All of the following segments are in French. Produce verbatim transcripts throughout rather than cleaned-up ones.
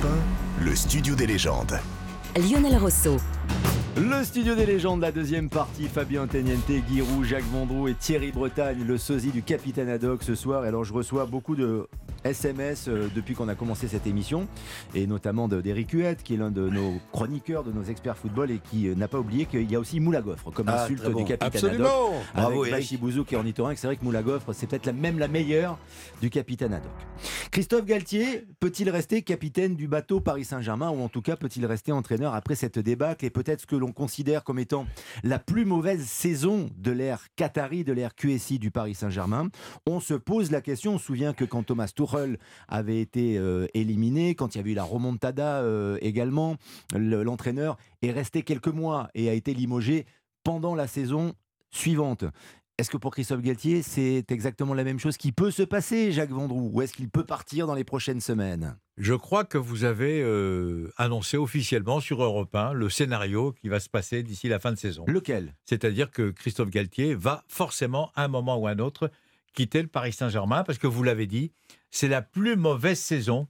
Europe un, le studio des légendes. Lionel Rosso. Le studio des légendes, la deuxième partie, Fabien Teniente, Guy Roux, Jacques Vandroux et Thierry Bretagne, le sosie du Capitaine Haddock ce soir. Et alors je reçois beaucoup de S M S depuis qu'on a commencé cette émission, et notamment d'Éric Huette, qui est l'un de nos chroniqueurs, de nos experts football, et qui n'a pas oublié qu'il y a aussi Moulagoffre comme ah, insulte bon. du Capitaine Haddock. Absolument. Avec Bouzouk et ornithorynque, c'est vrai que Moulagoffre, c'est peut-être la, même la meilleure du Capitaine Haddock. Christophe Galtier, peut-il rester capitaine du bateau Paris Saint-Germain, ou en tout cas peut-il rester entraîneur après cette débâcle et peut-être ce que l'on considère comme étant la plus mauvaise saison de l'ère qatari, de l'ère Q S I du Paris Saint-Germain? On se pose la question. On se souvient que quand Thomas Tour avait été euh, éliminé, quand il y avait eu la remontada euh, également, le, l'entraîneur est resté quelques mois et a été limogé pendant la saison suivante. Est-ce que pour Christophe Galtier, c'est exactement la même chose qui peut se passer, Jacques Vandroux, ou est-ce qu'il peut partir dans les prochaines semaines ? Je crois que vous avez euh, annoncé officiellement sur Europe un le scénario qui va se passer d'ici la fin de saison. Lequel ? C'est-à-dire que Christophe Galtier va forcément, à un moment ou à un autre, quitter le Paris Saint-Germain, parce que vous l'avez dit, c'est la plus mauvaise saison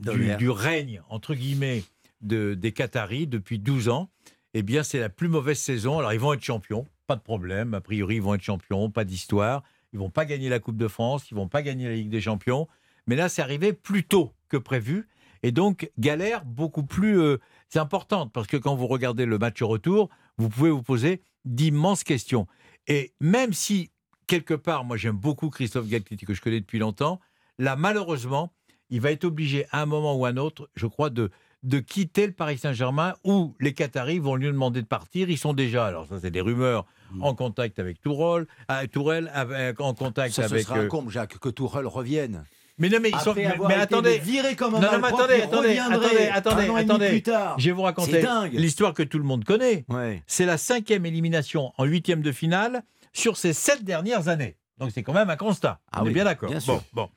du, du règne, entre guillemets, de, des Qataris depuis douze ans. Eh bien, c'est la plus mauvaise saison. Alors, ils vont être champions, pas de problème. A priori, ils vont être champions, pas d'histoire. Ils ne vont pas gagner la Coupe de France, ils ne vont pas gagner la Ligue des Champions. Mais là, c'est arrivé plus tôt que prévu. Et donc, galère beaucoup plus euh, importante, parce que quand vous regardez le match retour, vous pouvez vous poser d'immenses questions. Et même si, quelque part, moi j'aime beaucoup Christophe Galtier, que je connais depuis longtemps, là malheureusement, il va être obligé à un moment ou à un autre, je crois, de, de quitter le Paris Saint-Germain, où les Qataris vont lui demander de partir. Ils sont déjà, alors ça c'est des rumeurs, mmh. en contact avec Tourelle, à, Tourelle avec, en contact ça, avec... Ça sera euh... un comble, Jacques, que Tourelle revienne. Mais non, mais ils sont... Mais, mais attendez, viré comme un non, non, mais attendez, attendez, attendez, attendez, attendez. Plus tard. Je vais vous raconter l'histoire que tout le monde connaît. Ouais. C'est la cinquième élimination en huitième de finale sur ces sept dernières années. Donc c'est quand même un constat. Ah On oui, est bien d'accord. Bien bon, bon.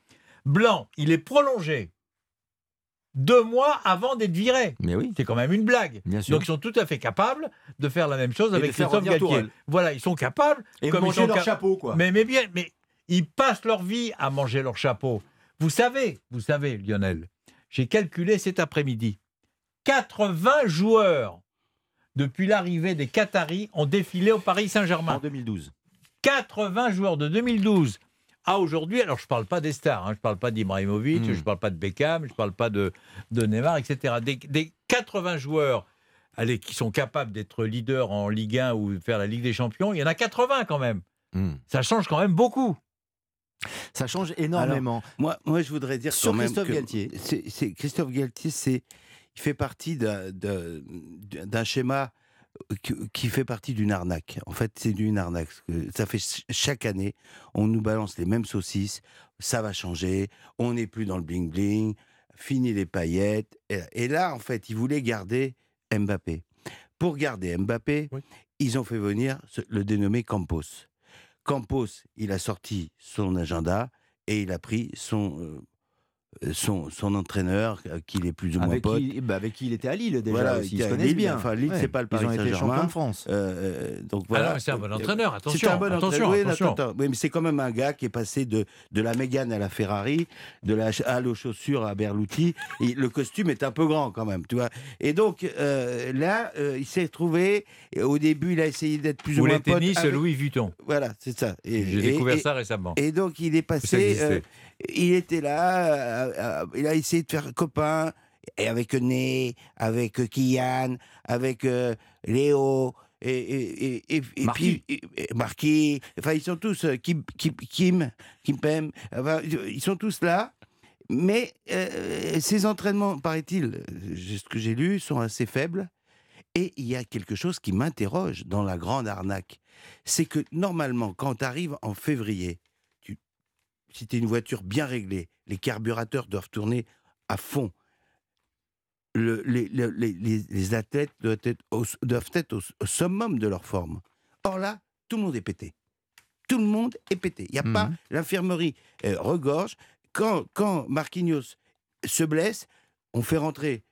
Blanc, il est prolongé deux mois avant d'être viré. Mais oui. C'est quand même une blague. Bien sûr. Donc ils sont tout à fait capables de faire la même chose et avec Christophe Galtier. Voilà, ils sont capables. Et comme manger ils leur cap... chapeau, quoi. Mais, mais bien, mais ils passent leur vie à manger leur chapeau. Vous savez, vous savez, Lionel, j'ai calculé cet après-midi. quatre-vingts joueurs, depuis l'arrivée des Qataris, ont défilé au Paris Saint-Germain. En deux mille douze. quatre-vingts joueurs de deux mille douze à aujourd'hui. Alors, je ne parle pas des stars, hein, je ne parle pas d'Ibrahimovic, mmh. je ne parle pas de Beckham, je ne parle pas de, de Neymar, et cetera. Des, des quatre-vingts joueurs allez, qui sont capables d'être leaders en Ligue un ou de faire la Ligue des Champions, il y en a quatre-vingts quand même. Mmh. Ça change quand même beaucoup. Ça change énormément. Alors, moi, moi, je voudrais dire sur quand même Christophe que Galtier. C'est, c'est, Christophe Galtier, c'est, il fait partie d'un, d'un, d'un schéma qui fait partie d'une arnaque. En fait, c'est une arnaque. Ça fait chaque année, on nous balance les mêmes saucisses, ça va changer, on n'est plus dans le bling-bling, fini les paillettes. Et là, en fait, ils voulaient garder Mbappé. Pour garder Mbappé, oui. ils ont fait venir le dénommé Campos. Campos, il a sorti son agenda et il a pris son... Euh, Son, son entraîneur, qu'il est plus ou moins avec pote. Qui, bah avec qui il était à Lille déjà. Voilà, aussi, il se connaissent bien. Enfin, Lille, ouais. c'est pas le Paris Saint-Germain. Ils ont été champions de France. Euh, donc voilà. Ah non, c'est un bon entraîneur, attention. C'est un bon attention, entraîneur. Attention. Oui, attention. Oui, mais c'est quand même un gars qui est passé de, de la Mégane à la Ferrari, de la halle aux chaussures à Berluti. Et le costume est un peu grand quand même, tu vois. Et donc euh, là, euh, il s'est retrouvé. Au début, il a essayé d'être plus ou, ou moins pote. Ou les tennis avec... Louis Vuitton. Voilà, c'est ça. Et, J'ai et, découvert et, ça récemment. Et donc, il est passé... Il était là, euh, euh, il a essayé de faire copain, et avec Ney, avec Kian, avec euh, Léo, et, et, et, et Marquis. Puis et Marquis, enfin ils sont tous, euh, Kim, Kim, Kim, Kim Pem, enfin, ils sont tous là, mais euh, ces entraînements, paraît-il, ce que j'ai lu, sont assez faibles, et il y a quelque chose qui m'interroge dans la grande arnaque, c'est que normalement, quand tu arrives en février, si t'es une voiture bien réglée, les carburateurs doivent tourner à fond. Le, les, les, les, les athlètes doivent être, au, doivent être au, au summum de leur forme. Or là, tout le monde est pété. Tout le monde est pété. Il n'y a mmh. pas... L'infirmerie euh, regorge. Quand, quand Marquinhos se blesse, on fait rentrer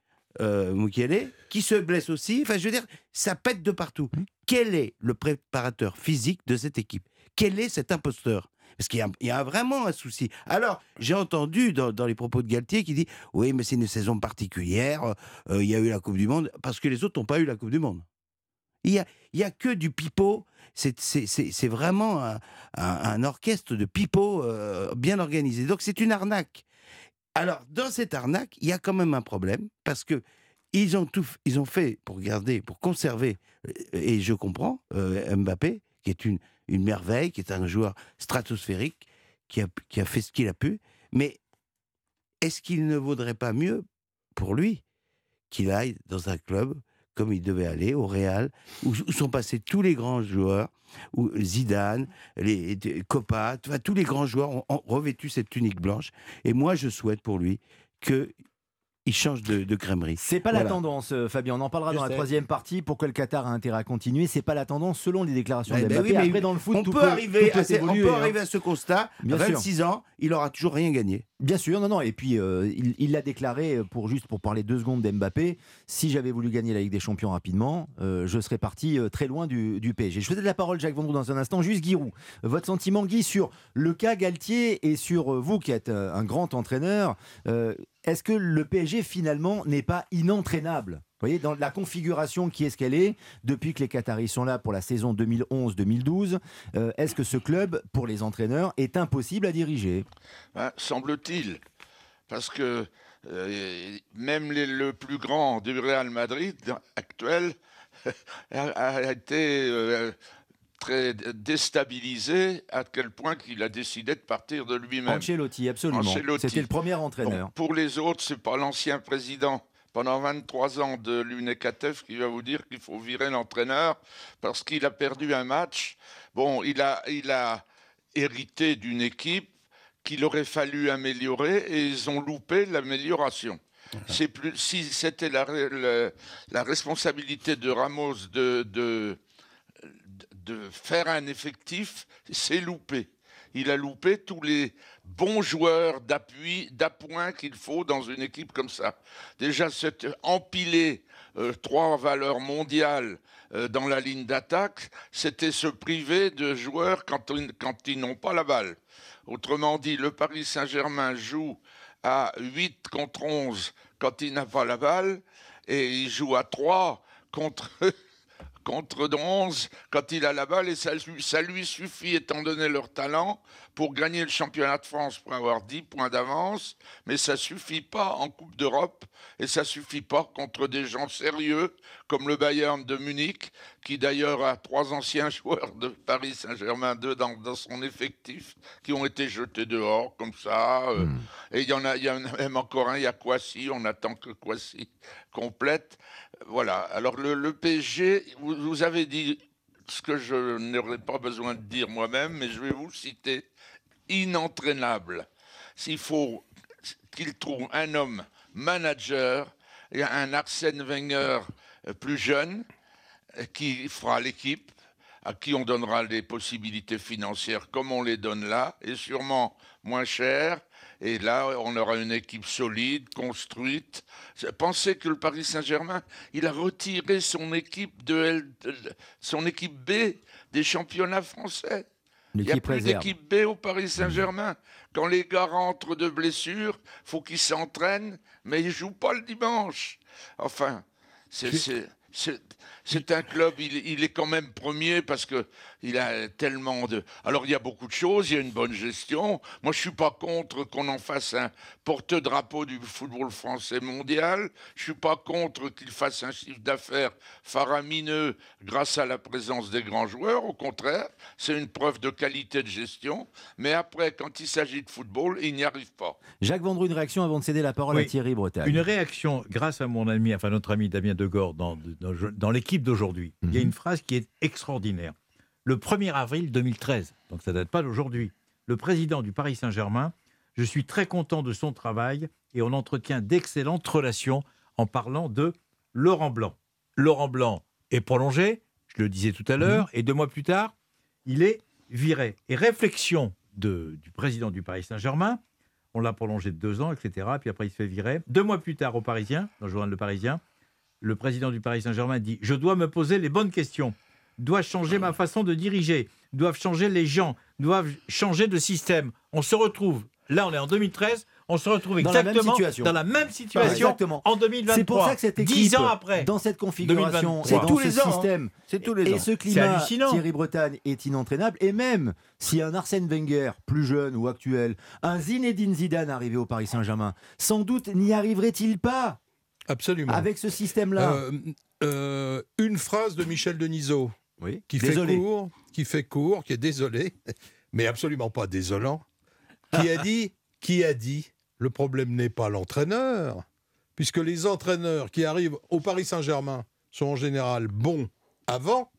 euh, Moukielé, qui se blesse aussi. Enfin, je veux dire, ça pète de partout. Mmh. Quel est le préparateur physique de cette équipe ? Quel est cet imposteur ? Parce qu'il y a, il y a vraiment un souci. Alors, j'ai entendu dans, dans les propos de Galtier qui dit « Oui, mais c'est une saison particulière, euh, il y a eu la Coupe du Monde, parce que les autres n'ont pas eu la Coupe du Monde. » Il n'y a, il y a que du pipeau. C'est, c'est, c'est, c'est vraiment un, un, un orchestre de pipeau euh, bien organisé. Donc, c'est une arnaque. Alors, dans cette arnaque, il y a quand même un problème, parce que ils ont, tout, ils ont fait pour garder, pour conserver, et je comprends, euh, Mbappé, qui est une, une merveille, qui est un joueur stratosphérique, qui a, qui a fait ce qu'il a pu, mais est-ce qu'il ne vaudrait pas mieux, pour lui, qu'il aille dans un club comme il devait aller, au Real, où, où sont passés tous les grands joueurs, où Zidane, les, les Copa, tous les grands joueurs ont, ont revêtu cette tunique blanche, et moi je souhaite pour lui que... il change de, de crèmerie. C'est pas voilà. la tendance, Fabien. On en parlera je dans sais. la troisième partie. Pourquoi le Qatar a intérêt à continuer ? C'est pas la tendance selon les déclarations eh de Mbappé. Ben oui, après, dans le foot, on tout peut, peut arriver, tout à, évoluer, on peut hein. arriver à ce constat. Bien vingt-six sûr. Ans, il aura toujours rien gagné. Bien sûr, non, non. Et puis, euh, il, il l'a déclaré pour juste pour parler deux secondes d'Mbappé. Si j'avais voulu gagner la Ligue des Champions rapidement, euh, je serais parti euh, très loin du, du P S G. Je vous donne la parole, Jacques Vandroux, dans un instant. Juste Guy Roux, votre sentiment, Guy, sur le cas Galtier et sur euh, vous qui êtes euh, un grand entraîneur. Euh, Est-ce que le P S G, finalement, n'est pas inentraînable ? Vous voyez, dans la configuration qui est ce qu'elle est, depuis que les Qataris sont là pour la saison deux mille onze deux mille douze, euh, est-ce que ce club, pour les entraîneurs, est impossible à diriger ? Ben, semble-t-il, parce que euh, même les, le plus grand du Real Madrid actuel a, a été... Euh, très déstabilisé à quel point qu'il a décidé de partir de lui-même. Ancelotti, absolument. Ancelotti. C'était le premier entraîneur. Bon, pour les autres, c'est pas l'ancien président pendant vingt-trois ans de l'U N E C A T F qui va vous dire qu'il faut virer l'entraîneur parce qu'il a perdu un match. Bon, il a, il a hérité d'une équipe qu'il aurait fallu améliorer et ils ont loupé l'amélioration. C'est plus, si c'était la, la, la responsabilité de Ramos de... de de faire un effectif, c'est loupé. Il a loupé tous les bons joueurs d'appui, d'appoint qu'il faut dans une équipe comme ça. Déjà, c'est empilé euh, trois valeurs mondiales euh, dans la ligne d'attaque, c'était se priver de joueurs quand, quand ils n'ont pas la balle. Autrement dit, le Paris Saint-Germain joue à huit contre onze quand il n'a pas la balle et il joue à trois contre contre onze, quand il a la balle, et ça, ça lui suffit, étant donné leur talent, pour gagner le championnat de France, pour avoir dix points d'avance, mais ça ne suffit pas en Coupe d'Europe, et ça ne suffit pas contre des gens sérieux, comme le Bayern de Munich, qui d'ailleurs a trois anciens joueurs de Paris Saint-Germain dans, dans son effectif, qui ont été jetés dehors, comme ça, euh, mmh. et il y en a, y en a même encore un, il y a Kouassi, on attend que Kouassi complète. Voilà, alors le, le P S G, vous, vous avez dit ce que je n'aurais pas besoin de dire moi-même, mais je vais vous citer, inentraînable. S'il faut qu'il trouve un homme manager, et un Arsène Wenger plus jeune, qui fera l'équipe, à qui on donnera les possibilités financières comme on les donne là, et sûrement moins cher. Et là, on aura une équipe solide, construite. Pensez que le Paris Saint-Germain, il a retiré son équipe, de L... son équipe B des championnats français. L'équipe il n'y a plus réserve. D'équipe B au Paris Saint-Germain. Quand les gars rentrent de blessure, il faut qu'ils s'entraînent, mais ils ne jouent pas le dimanche. Enfin, c'est... c'est... C'est, c'est un club, il, il est quand même premier parce qu'il a tellement de... Alors, il y a beaucoup de choses, il y a une bonne gestion. Moi, je ne suis pas contre qu'on en fasse un porte-drapeau du football français mondial. Je ne suis pas contre qu'il fasse un chiffre d'affaires faramineux grâce à la présence des grands joueurs. Au contraire, c'est une preuve de qualité de gestion. Mais après, quand il s'agit de football, il n'y arrive pas. Jacques Vandroux, une réaction avant de céder la parole oui. à Thierry Bretagne. Une réaction grâce à mon ami, enfin notre ami Damien Degord dans... dans l'équipe d'aujourd'hui, mmh. il y a une phrase qui est extraordinaire. Le premier avril deux mille treize, donc ça ne date pas d'aujourd'hui, le président du Paris Saint-Germain, je suis très content de son travail et on entretient d'excellentes relations en parlant de Laurent Blanc. Laurent Blanc est prolongé, je le disais tout à l'heure, mmh. et deux mois plus tard, il est viré. Et réflexion de, du président du Paris Saint-Germain, on l'a prolongé de deux ans, et cetera. Puis après, il se fait virer. Deux mois plus tard, au Parisien, dans le journal Le Parisien, le président du Paris Saint-Germain dit « Je dois me poser les bonnes questions, dois changer ma façon de diriger, doivent changer les gens, doivent changer de système. On se retrouve, là on est en deux mille treize, on se retrouve exactement dans la, dans la même situation exactement. En deux mille vingt-trois. C'est pour ça que cette équipe, dix ans après, dans cette configuration, et dans tous ce les ans, système, c'est tous les et ans. Ce climat, Thierry Bretagne est inentraînable. Et même si un Arsène Wenger, plus jeune ou actuel, un Zinedine Zidane arrivé au Paris Saint-Germain, sans doute n'y arriverait-il pas. Absolument. Avec ce système-là. Euh, euh, une phrase de Michel Denisot, oui. qui, fait court, qui fait court, qui est désolé, mais absolument pas désolant, qui a dit, qui a dit le problème n'est pas l'entraîneur, puisque les entraîneurs qui arrivent au Paris Saint-Germain sont en général bons avant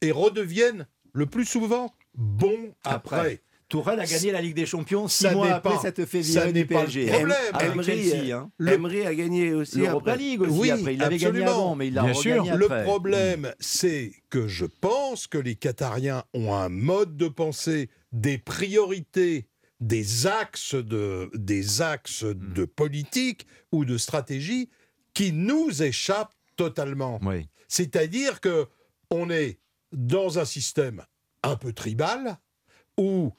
et redeviennent le plus souvent bons après. après. Tourelle a gagné la Ligue des Champions six mois après, pas, ça te fait virer du P S G. Ça n'est pas le problème. Emery, hein. Emery a gagné aussi l'Europa League aussi oui, après. Il l'avait gagné avant, mais il l'a regagné après. Le problème, oui. c'est que je pense que les Qatariens ont un mode de pensée, des priorités, des axes de, des axes de politique ou de stratégie qui nous échappent totalement. Oui. C'est-à-dire qu'on est dans un système un peu tribal où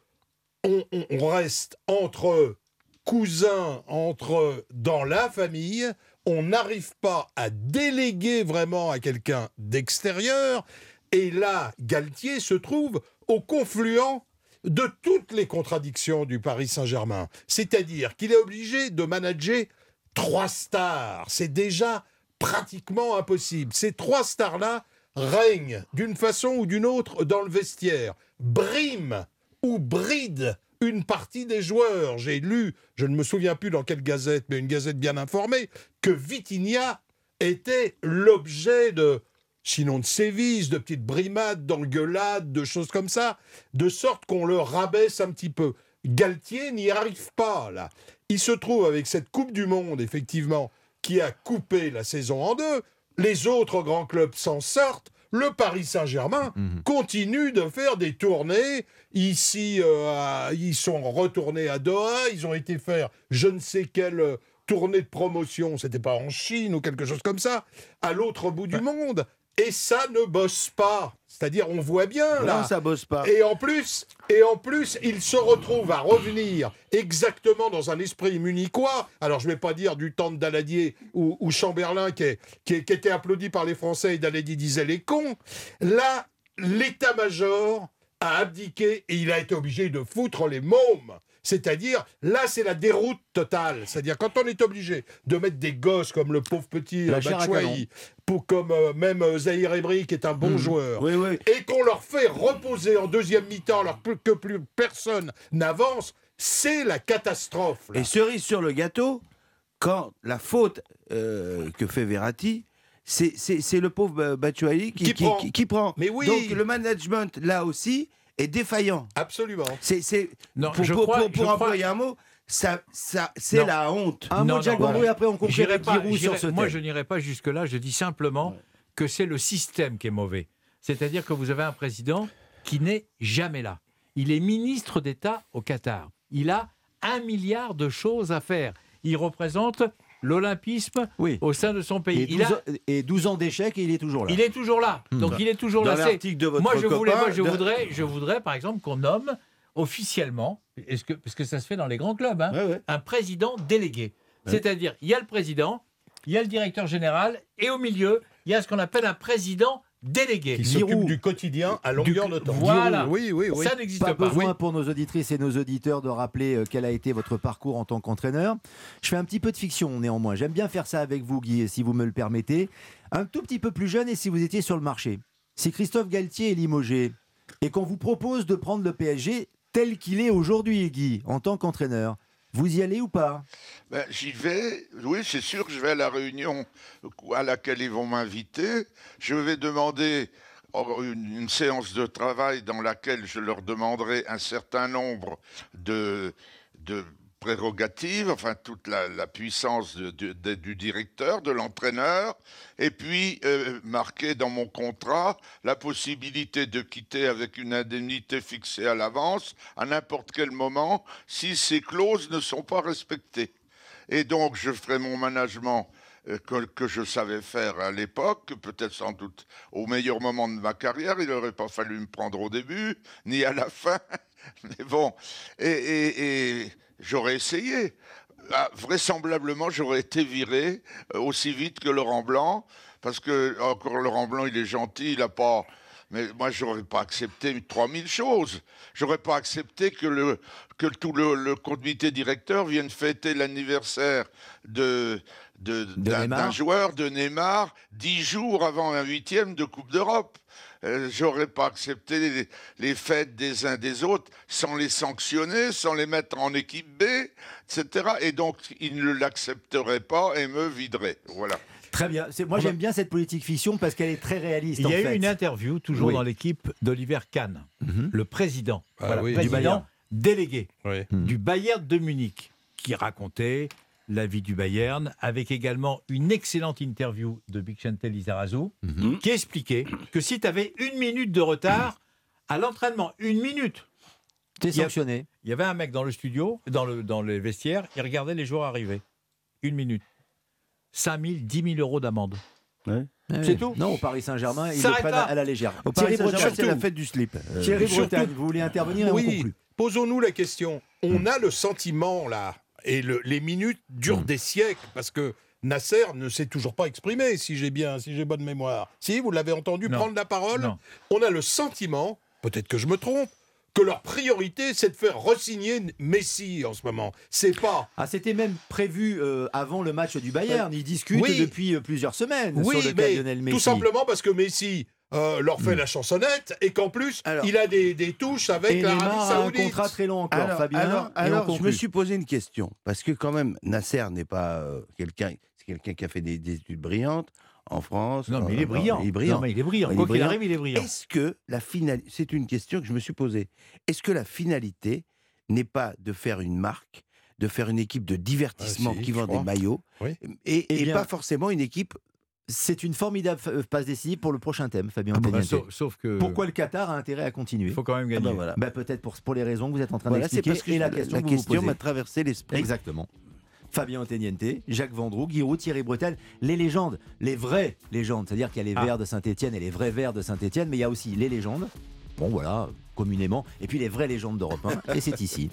On, on reste entre cousins, entre dans la famille, on n'arrive pas à déléguer vraiment à quelqu'un d'extérieur, et là, Galtier se trouve au confluent de toutes les contradictions du Paris Saint-Germain. C'est-à-dire qu'il est obligé de manager trois stars. C'est déjà pratiquement impossible. Ces trois stars-là règnent d'une façon ou d'une autre dans le vestiaire, briment ou bride une partie des joueurs. J'ai lu, je ne me souviens plus dans quelle gazette, mais une gazette bien informée, que Vitinha était l'objet de, sinon de sévices, de petites brimades, d'engueulades, de choses comme ça, de sorte qu'on le rabaisse un petit peu. Galtier n'y arrive pas, là. Il se trouve avec cette Coupe du Monde, effectivement, qui a coupé la saison en deux. Les autres grands clubs s'en sortent. Le Paris Saint-Germain mmh. continue de faire des tournées. Ici, euh, à, ils sont retournés à Doha. Ils ont été faire je ne sais quelle tournée de promotion. C'était pas en Chine ou quelque chose comme ça. À l'autre bout bah. du monde. Et ça ne bosse pas. C'est-à-dire, on voit bien, là. Non, ça bosse pas. Et en plus, et en plus, ils se retrouvent à revenir exactement dans un esprit munichois. Alors, je ne vais pas dire du temps de Daladier ou, ou Chamberlain qui, est, qui, est, qui était applaudi par les Français et Daladier disait les cons. Là, l'état-major a abdiqué et il a été obligé de foutre les mômes. C'est-à-dire, là, c'est la déroute totale. C'est-à-dire, quand on est obligé de mettre des gosses comme le pauvre petit Batshuayi, ou comme euh, même Zahir Emery, qui est un bon mmh. joueur, oui, oui. et qu'on leur fait reposer en deuxième mi-temps, alors que plus personne n'avance, c'est la catastrophe. Là. Et cerise sur le gâteau, quand la faute euh, que fait Verratti, c'est, c'est, c'est le pauvre Batshuayi qui, qui, qui, prend. qui, qui prend. Mais oui. Donc le management, là aussi... est défaillant. Absolument. C'est, c'est, non, pour je pour, crois, pour, pour je employer crois... un mot, ça, ça, c'est non. la honte. Un non, mot de Jacques Vandroux, après on comprend Guy Roux sur ce thème. Moi, je n'irai pas jusque-là. Je dis simplement ouais. que c'est le système qui est mauvais. C'est-à-dire que vous avez un président qui n'est jamais là. Il est ministre d'État au Qatar. Il a un milliard de choses à faire. Il représente l'olympisme oui. au sein de son pays. Et douze, il a... et douze ans d'échec et il est toujours là. Il est toujours là. Donc mmh. il est toujours Dans là. L'article de votre moi, je, copain, voulais, moi je, de... voudrais, je voudrais, par exemple, qu'on nomme officiellement, est-ce que, parce que ça se fait dans les grands clubs, hein, ouais, ouais. un président délégué. Ouais. C'est-à-dire, il y a le président, il y a le directeur général, et au milieu, il y a ce qu'on appelle un président délégué. Qui s'occupe Giroux. du quotidien à longueur du... de temps. Voilà. Oui, oui, oui. Ça n'existe pas. Pas besoin oui. pour nos auditrices et nos auditeurs de rappeler euh, quel a été votre parcours en tant qu'entraîneur. Je fais un petit peu de fiction néanmoins. J'aime bien faire ça avec vous, Guy, si vous me le permettez. Un tout petit peu plus jeune et si vous étiez sur le marché. Si Christophe Galtier est limogé et qu'on vous propose de prendre le P S G tel qu'il est aujourd'hui, Guy, en tant qu'entraîneur, vous y allez ou pas ? Ben, j'y vais, oui, c'est sûr que je vais à la réunion à laquelle ils vont m'inviter. Je vais demander une, une séance de travail dans laquelle je leur demanderai un certain nombre de, de prérogatives, enfin toute la, la puissance de, de, de, du directeur, de l'entraîneur, et puis euh, marquer dans mon contrat la possibilité de quitter avec une indemnité fixée à l'avance à n'importe quel moment si ces clauses ne sont pas respectées. Et donc je ferai mon management que, que je savais faire à l'époque, peut-être sans doute au meilleur moment de ma carrière. Il n'aurait pas fallu me prendre au début, ni à la fin, mais bon, et, et, et j'aurais essayé. Ah, vraisemblablement, j'aurais été viré aussi vite que Laurent Blanc, parce que, encore Laurent Blanc, il est gentil, il n'a pas... Mais moi, je n'aurais pas accepté trois mille choses. Je n'aurais pas accepté que, le, que tout le, le comité directeur vienne fêter l'anniversaire de, de, de d'un, d'un joueur, de Neymar, dix jours avant un huitième de Coupe d'Europe. Euh, je n'aurais pas accepté les, les fêtes des uns des autres sans les sanctionner, sans les mettre en équipe B, et cetera. Et donc, ils ne l'accepteraient pas et me videraient. Voilà. Très bien. Moi, j'aime bien cette politique fiction parce qu'elle est très réaliste. Il y a en eu fait. une interview, toujours oui. dans l'équipe, d'Oliver Kahn, mm-hmm. le président, ah, voilà, oui. président du délégué oui. du Bayern de Munich, qui racontait la vie du Bayern, avec également une excellente interview de Bicente Lizarazu, mm-hmm. qui expliquait que si tu avais une minute de retard à l'entraînement, une minute, t'es sanctionné. Il y avait un mec dans le studio, dans, le, dans les vestiaires, il regardait les joueurs arriver. Une minute. cinq mille, dix mille euros d'amende. Ouais. C'est tout. Non, au Paris Saint-Germain, ils le prennent à la légère. Au Paris Saint-Germain, c'est la fête du slip. Euh, Thierry Bretagne, vous voulez intervenir? Oui, posons-nous la question. On a le sentiment, là, et le, les minutes durent des siècles, parce que Nasser ne s'est toujours pas exprimé, si j'ai bien, si j'ai bonne mémoire. Si, vous l'avez entendu non. prendre la parole. Non. On a le sentiment, peut-être que je me trompe, que leur priorité, c'est de faire re-signer Messi en ce moment. C'est pas... Ah, c'était même prévu euh, avant le match du Bayern. Ils discutent oui. depuis euh, plusieurs semaines oui, sur le cas de Lionel Messi. Tout simplement parce que Messi euh, leur fait mmh. la chansonnette et qu'en plus, alors, il a des, des touches avec l'Arabie Saoudite. Un contrat très long encore, alors, Fabien. Alors, alors je me suis posé une question. Parce que quand même, Nasser n'est pas euh, quelqu'un... C'est quelqu'un qui a fait des, des études brillantes en France. Non, mais il est brillant. Il est brillant. Non, mais il est brillant. Quoi qu'il arrive, il est brillant. Est-ce que la finalité... C'est une question que je me suis posée. Est-ce que la finalité n'est pas de faire une marque, de faire une équipe de divertissement ah, si, qui vend crois. des maillots, oui. et, et, et bien, pas forcément une équipe... C'est une formidable passe décisive pour le prochain thème, Fabien ah, bah, sauf, sauf que... Pourquoi le Qatar a intérêt à continuer? Il faut quand même gagner. Ah, bah, voilà. bah, peut-être pour, pour les raisons que vous êtes en train voilà, d'expliquer. C'est parce que et la question, la question m'a traversé l'esprit. Exactement. Fabien Teniente, Jacques Vandroux, Guy Roux, Thierry Bretagne, les légendes, les vraies légendes, c'est-à-dire qu'il y a les ah. Verts de Saint-Etienne et les vrais Verts de Saint-Etienne, mais il y a aussi les légendes, bon voilà, communément, et puis les vraies légendes d'Europe un, et c'est ici.